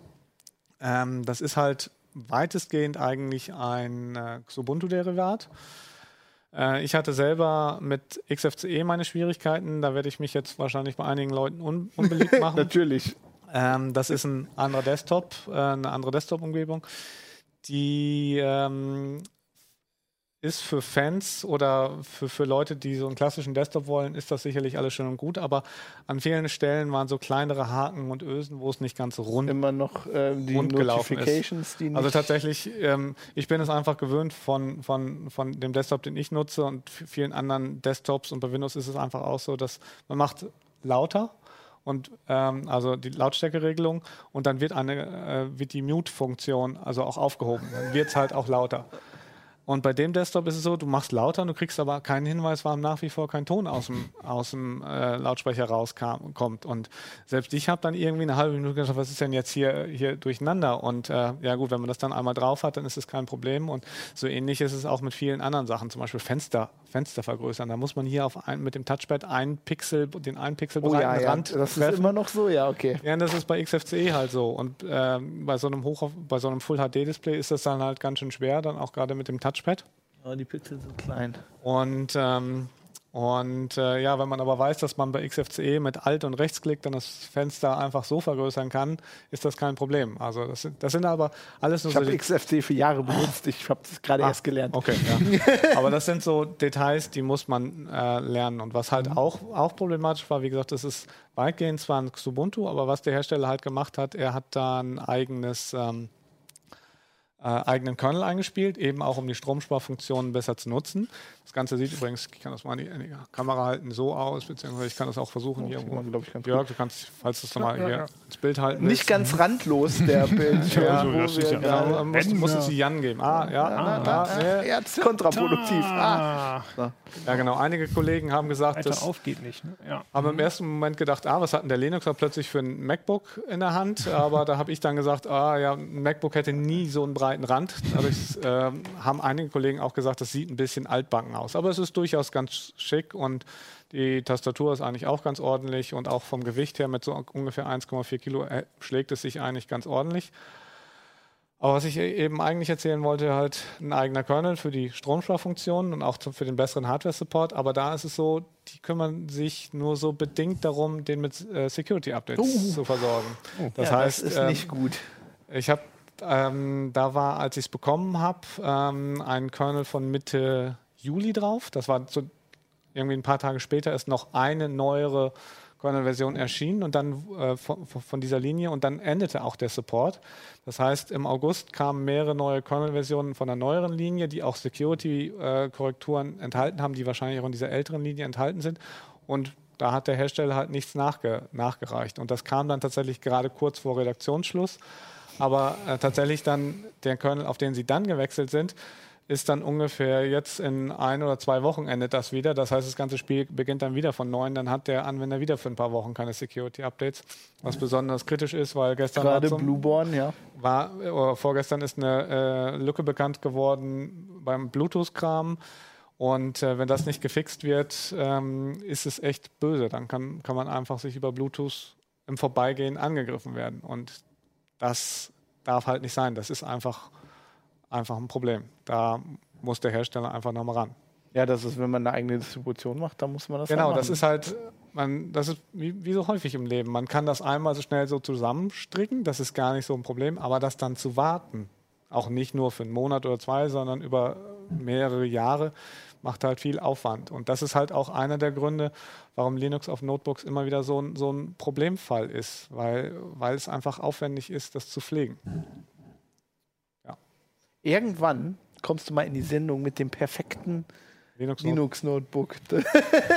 Ähm, das ist halt weitestgehend eigentlich ein äh, Ubuntu-Derivat. Äh, ich hatte selber mit X F C E meine Schwierigkeiten. Da werde ich mich jetzt wahrscheinlich bei einigen Leuten un- unbeliebt machen. Natürlich. Ähm, das ist ein anderer Desktop, äh, eine andere Desktop-Umgebung. Die ähm, ist für Fans oder für, für Leute, die so einen klassischen Desktop wollen, ist das sicherlich alles schön und gut, aber an vielen Stellen waren so kleinere Haken und Ösen, wo es nicht ganz rund Immer noch äh, die rund Notifications, ist. Die nicht... Also tatsächlich, ähm, ich bin es einfach gewöhnt von, von, von dem Desktop, den ich nutze und vielen anderen Desktops und bei Windows ist es einfach auch so, dass man macht lauter und ähm, also die Lautstärkeregelung und dann wird, eine, äh, wird die Mute-Funktion also auch aufgehoben. Dann wird es halt auch lauter. Und bei dem Desktop ist es so, du machst lauter und du kriegst aber keinen Hinweis, warum nach wie vor kein Ton aus dem, aus dem äh, Lautsprecher rauskommt. Und selbst ich habe dann irgendwie eine halbe Minute gedacht, was ist denn jetzt hier, hier durcheinander? Und äh, ja gut, wenn man das dann einmal drauf hat, dann ist es kein Problem. Und so ähnlich ist es auch mit vielen anderen Sachen, zum Beispiel Fenster, Fenster vergrößern. Da muss man hier auf ein, mit dem Touchpad einen Pixel, den einen Pixel breiten oh, ja, Rand ja. Das treffen. Ist immer noch so, ja, okay. Ja, das ist bei X F C E halt so. Und äh, bei so einem Hoch, bei so einem Full H D Display ist das dann halt ganz schön schwer, dann auch gerade mit dem Touchpad. Ja, die Pixel sind klein. Und, ähm, und äh, ja, wenn man aber weiß, dass man bei X F C E mit Alt- und Rechtsklick dann das Fenster einfach so vergrößern kann, ist das kein Problem. Also das sind, das sind aber alles nur ich so... Ich habe X F C E für Jahre benutzt, ich habe das gerade ah, erst gelernt. Okay, ja. Aber das sind so Details, die muss man äh, lernen. Und was halt mhm. auch, auch problematisch war, wie gesagt, das ist weitgehend zwar ein Ubuntu, aber was der Hersteller halt gemacht hat, er hat da ein eigenes... Ähm, Äh, eigenen Kernel eingespielt, eben auch um die Stromsparfunktionen besser zu nutzen. Das Ganze sieht übrigens, ich kann das mal in die Kamera halten, so aus, beziehungsweise ich kann das auch versuchen oh, hier irgendwo. Jörg, du kannst, falls du es nochmal ja, ja, ja. ins Bild halten Nicht willst. Ganz randlos, der Bild. Ja, also, ja, genau, muss, muss es die Jan geben. Ah, ja, ah, ah, ah, ja. Kontraproduktiv. Ah. Ja, genau. Einige Kollegen haben gesagt, Alter, das auf geht nicht. Ne? Ja. Haben im ersten Moment gedacht, ah, was hat denn der Linux plötzlich für ein MacBook in der Hand? Aber da habe ich dann gesagt, ah, ja, ein MacBook hätte nie so einen breiten Rand. Dadurch äh, haben einige Kollegen auch gesagt, das sieht ein bisschen altbacken aus. Aber es ist durchaus ganz schick und die Tastatur ist eigentlich auch ganz ordentlich und auch vom Gewicht her mit so ungefähr eins Komma vier Kilo schlägt es sich eigentlich ganz ordentlich. Aber was ich eben eigentlich erzählen wollte, halt ein eigener Kernel für die Stromsparfunktionen und auch für den besseren Hardware-Support. Aber da ist es so, die kümmern sich nur so bedingt darum, den mit äh, Security-Updates uh. zu versorgen. Oh. Das ja, heißt, das ist ähm, nicht gut. Ich habe Ähm, da war, als ich es bekommen habe, ähm, ein Kernel von Mitte Juli drauf. Das war so irgendwie ein paar Tage später ist noch eine neuere Kernel-Version erschienen und dann äh, von, von dieser Linie und dann endete auch der Support. Das heißt, im August kamen mehrere neue Kernel-Versionen von einer neueren Linie, die auch Security-Korrekturen enthalten haben, die wahrscheinlich auch in dieser älteren Linie enthalten sind. Und da hat der Hersteller halt nichts nachge- nachgereicht. Und das kam dann tatsächlich gerade kurz vor Redaktionsschluss. Aber äh, tatsächlich dann der Kernel, auf den sie dann gewechselt sind, ist dann ungefähr jetzt in ein oder zwei Wochen endet das wieder. Das heißt, das ganze Spiel beginnt dann wieder von neuem. Dann hat der Anwender wieder für ein paar Wochen keine Security-Updates, was besonders kritisch ist, weil gestern gerade Blueborn, ja, war oder vorgestern ist eine äh, Lücke bekannt geworden beim Bluetooth-Kram. Und äh, wenn das nicht gefixt wird, ähm, ist es echt böse. Dann kann kann man einfach sich über Bluetooth im Vorbeigehen angegriffen werden und das darf halt nicht sein. Das ist einfach, einfach ein Problem. Da muss der Hersteller einfach nochmal ran. Ja, das ist, wenn man eine eigene Distribution macht, dann muss man das Genau, machen. Das ist halt, man, das ist wie, wie so häufig im Leben. Man kann das einmal so schnell so zusammenstricken, das ist gar nicht so ein Problem, aber das dann zu warten, Auch nicht nur für einen Monat oder zwei, sondern über mehrere Jahre, macht halt viel Aufwand. Und das ist halt auch einer der Gründe, warum Linux auf Notebooks immer wieder so ein, so ein Problemfall ist, weil, weil es einfach aufwendig ist, das zu pflegen. Ja. Irgendwann kommst du mal in die Sendung mit dem perfekten Linux-Notebook. Linux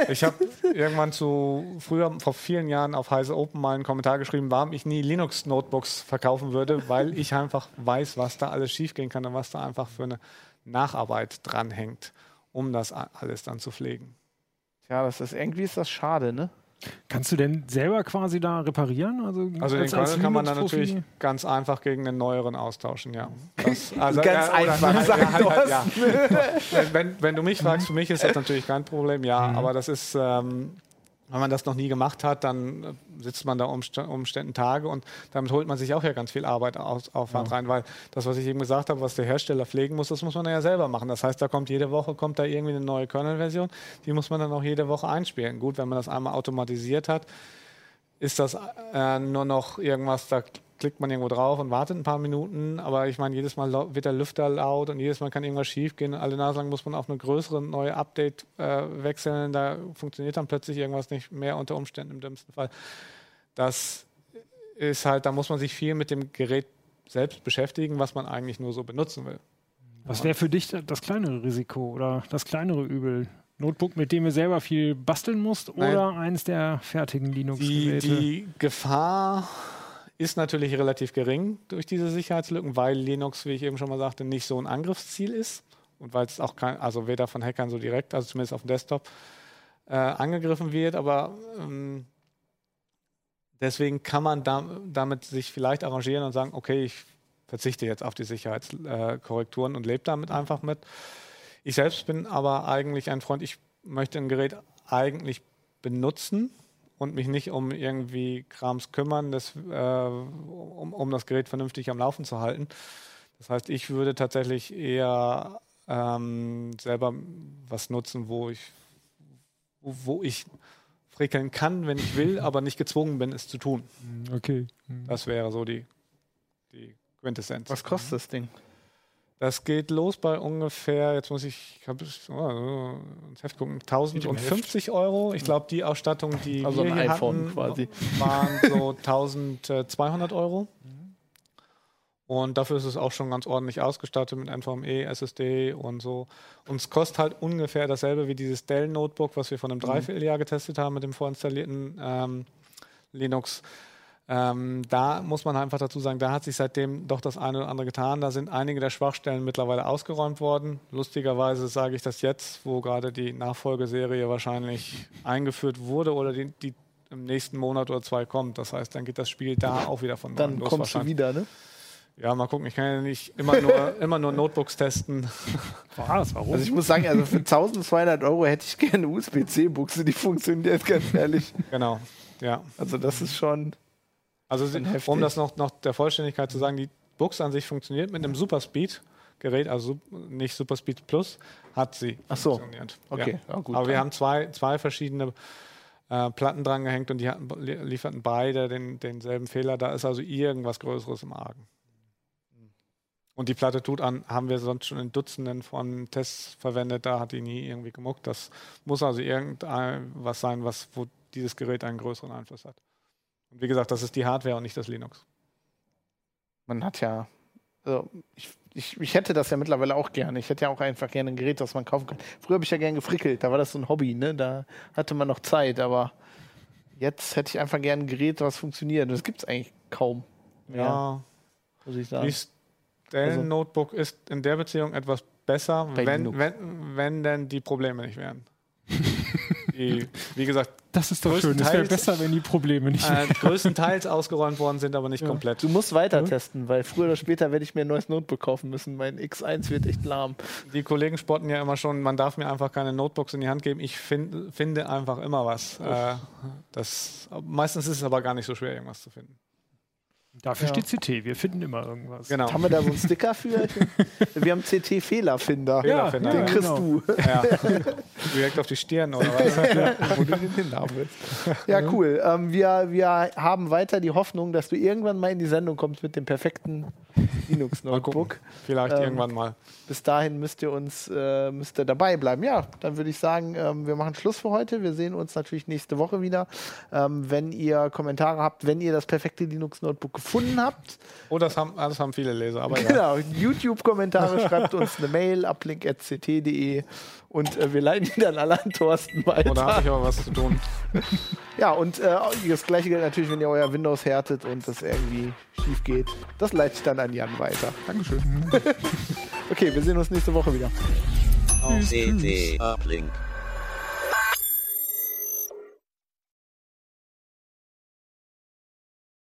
ich habe irgendwann zu früher, vor vielen Jahren auf Heise Open mal einen Kommentar geschrieben, warum ich nie Linux-Notebooks verkaufen würde, weil ich einfach weiß, was da alles schiefgehen kann und was da einfach für eine Nacharbeit dranhängt, um das alles dann zu pflegen. Tja, das ist, irgendwie ist das schade, ne? Kannst du denn selber quasi da reparieren? Also, also den Kernel kann man dann natürlich ganz einfach gegen einen neueren austauschen, ja. Das, also ganz ja, einfach, sagt halt, halt, ja. wenn, wenn du mich fragst, für mich ist das natürlich kein Problem, ja. Mhm. Aber das ist, ähm, wenn man das noch nie gemacht hat, dann sitzt man da umst- Umständen Tage und damit holt man sich auch ja ganz viel Arbeit, auf, Aufwand ja. rein, weil das, was ich eben gesagt habe, was der Hersteller pflegen muss, das muss man ja selber machen. Das heißt, da kommt jede Woche kommt da irgendwie eine neue Kernel-Version, die muss man dann auch jede Woche einspielen. Gut, wenn man das einmal automatisiert hat, ist das äh, nur noch irgendwas, da klickt man irgendwo drauf und wartet ein paar Minuten, aber ich meine, jedes Mal wird der Lüfter laut und jedes Mal kann irgendwas schief gehen. Alle Nase lang muss man auf eine größere neue Update äh, wechseln, da funktioniert dann plötzlich irgendwas nicht mehr unter Umständen im dümmsten Fall. Das ist halt, da muss man sich viel mit dem Gerät selbst beschäftigen, was man eigentlich nur so benutzen will. Was wäre für dich das kleinere Risiko oder das kleinere Übel? Notebook, mit dem du selber viel basteln musst oder Nein. eins der fertigen Linux-Geräte? Die, die Gefahr ist natürlich relativ gering durch diese Sicherheitslücken, weil Linux, wie ich eben schon mal sagte, nicht so ein Angriffsziel ist und weil es auch kein, also weder von Hackern so direkt, also zumindest auf dem Desktop, äh, angegriffen wird, aber ähm, deswegen kann man da, damit sich vielleicht arrangieren und sagen, okay, ich verzichte jetzt auf die Sicherheitskorrekturen und lebe damit einfach mit. Ich selbst bin aber eigentlich ein Freund, ich möchte ein Gerät eigentlich benutzen und mich nicht um irgendwie Krams kümmern, das, äh, um, um das Gerät vernünftig am Laufen zu halten. Das heißt, ich würde tatsächlich eher ähm, selber was nutzen, wo ich, wo ich frickeln kann, wenn ich will, aber nicht gezwungen bin, es zu tun. Okay. Das wäre so die, die Quintessenz. Was kostet das Ding? Das geht los bei ungefähr, jetzt muss ich, ich hab, oh, ins Heft gucken, tausendfünfzig Euro. Ich glaube, die Ausstattung, die also wir hier hatten, quasi. waren so eintausendzweihundert Euro. Und dafür ist es auch schon ganz ordentlich ausgestattet mit NVMe, S S D und so. Und es kostet halt ungefähr dasselbe wie dieses Dell-Notebook, was wir vor einem Dreivierteljahr getestet haben mit dem vorinstallierten ähm, Linux. Ähm, da muss man einfach dazu sagen, da hat sich seitdem doch das eine oder andere getan. Da sind einige der Schwachstellen mittlerweile ausgeräumt worden. Lustigerweise sage ich das jetzt, wo gerade die Nachfolgeserie wahrscheinlich eingeführt wurde oder die, die im nächsten Monat oder zwei kommt. Das heißt, dann geht das Spiel da auch wieder von dann los. Dann kommst du wieder, ne? Ja, mal gucken. Ich kann ja nicht immer nur, immer nur Notebooks testen. Was, warum? Also ich muss sagen, also für eintausendzweihundert Euro hätte ich gerne eine U S B C Buchse, die funktioniert, ganz ehrlich. Genau, ja. Also das ist schon... Also um heftig. das noch, noch der Vollständigkeit zu sagen, die Buchse an sich funktioniert mit einem Superspeed-Gerät, also nicht Superspeed Plus, hat sie Ach so. funktioniert. Okay. Ja. Ja, gut, aber dann. wir haben zwei, zwei verschiedene äh, Platten dran gehängt und die hatten, lieferten beide den, denselben Fehler. Da ist also irgendwas Größeres im Argen. Und die Platte tut an, haben wir sonst schon in Dutzenden von Tests verwendet, da hat die nie irgendwie gemuckt. Das muss also irgendwas sein, was, wo dieses Gerät einen größeren Einfluss hat. Und wie gesagt, das ist die Hardware und nicht das Linux. Man hat ja, also ich, ich, ich hätte das ja mittlerweile auch gerne. Ich hätte ja auch einfach gerne ein Gerät, das man kaufen kann. Früher habe ich ja gerne gefrickelt, da war das so ein Hobby, ne? Da hatte man noch Zeit, aber jetzt hätte ich einfach gerne ein Gerät, was funktioniert. Und das gibt es eigentlich kaum mehr, ja, muss ich sagen. Dell Notebook ist in der Beziehung etwas besser, wenn, wenn, wenn denn die Probleme nicht wären. Wie gesagt, das ist doch schön. Es wäre besser, wenn die Probleme nicht äh, größtenteils ausgeräumt worden sind, aber nicht ja. komplett. Du musst weiter testen, weil früher oder später werde ich mir ein neues Notebook kaufen müssen. Mein X eins wird echt lahm. Die Kollegen spotten ja immer schon, man darf mir einfach keine Notebooks in die Hand geben. Ich find, finde einfach immer was. Äh, das, meistens ist es aber gar nicht so schwer, irgendwas zu finden. Dafür ja. steht C T. Wir finden immer irgendwas. Genau. Haben wir da so einen Sticker für? Wir haben C T-Fehlerfinder. Ja, den ja, kriegst genau. du. Ja. Direkt auf die Stirn oder was? Ja. Wo du den hin haben willst. Ja, cool. Ähm, wir, wir haben weiter die Hoffnung, dass du irgendwann mal in die Sendung kommst mit dem perfekten Linux-Notebook. Vielleicht ähm, irgendwann mal. Bis dahin müsst ihr uns äh, müsst ihr dabei bleiben. Ja, dann würde ich sagen, ähm, wir machen Schluss für heute. Wir sehen uns natürlich nächste Woche wieder. Ähm, wenn ihr Kommentare habt, wenn ihr das perfekte Linux-Notebook gefunden habt. Oh, das haben, das haben viele Leser. Aber genau, ja. YouTube-Kommentare, schreibt uns eine Mail, uplink at c t punkt d e und äh, wir leiten die dann alle an Thorsten weiter. Oder habe ich aber was zu tun. Ja, und äh, das Gleiche gilt natürlich, wenn ihr euer Windows härtet und das irgendwie schief geht. Das leite ich dann an Jan weiter. Dankeschön. Okay, wir sehen uns nächste Woche wieder. Auf c t Uplink.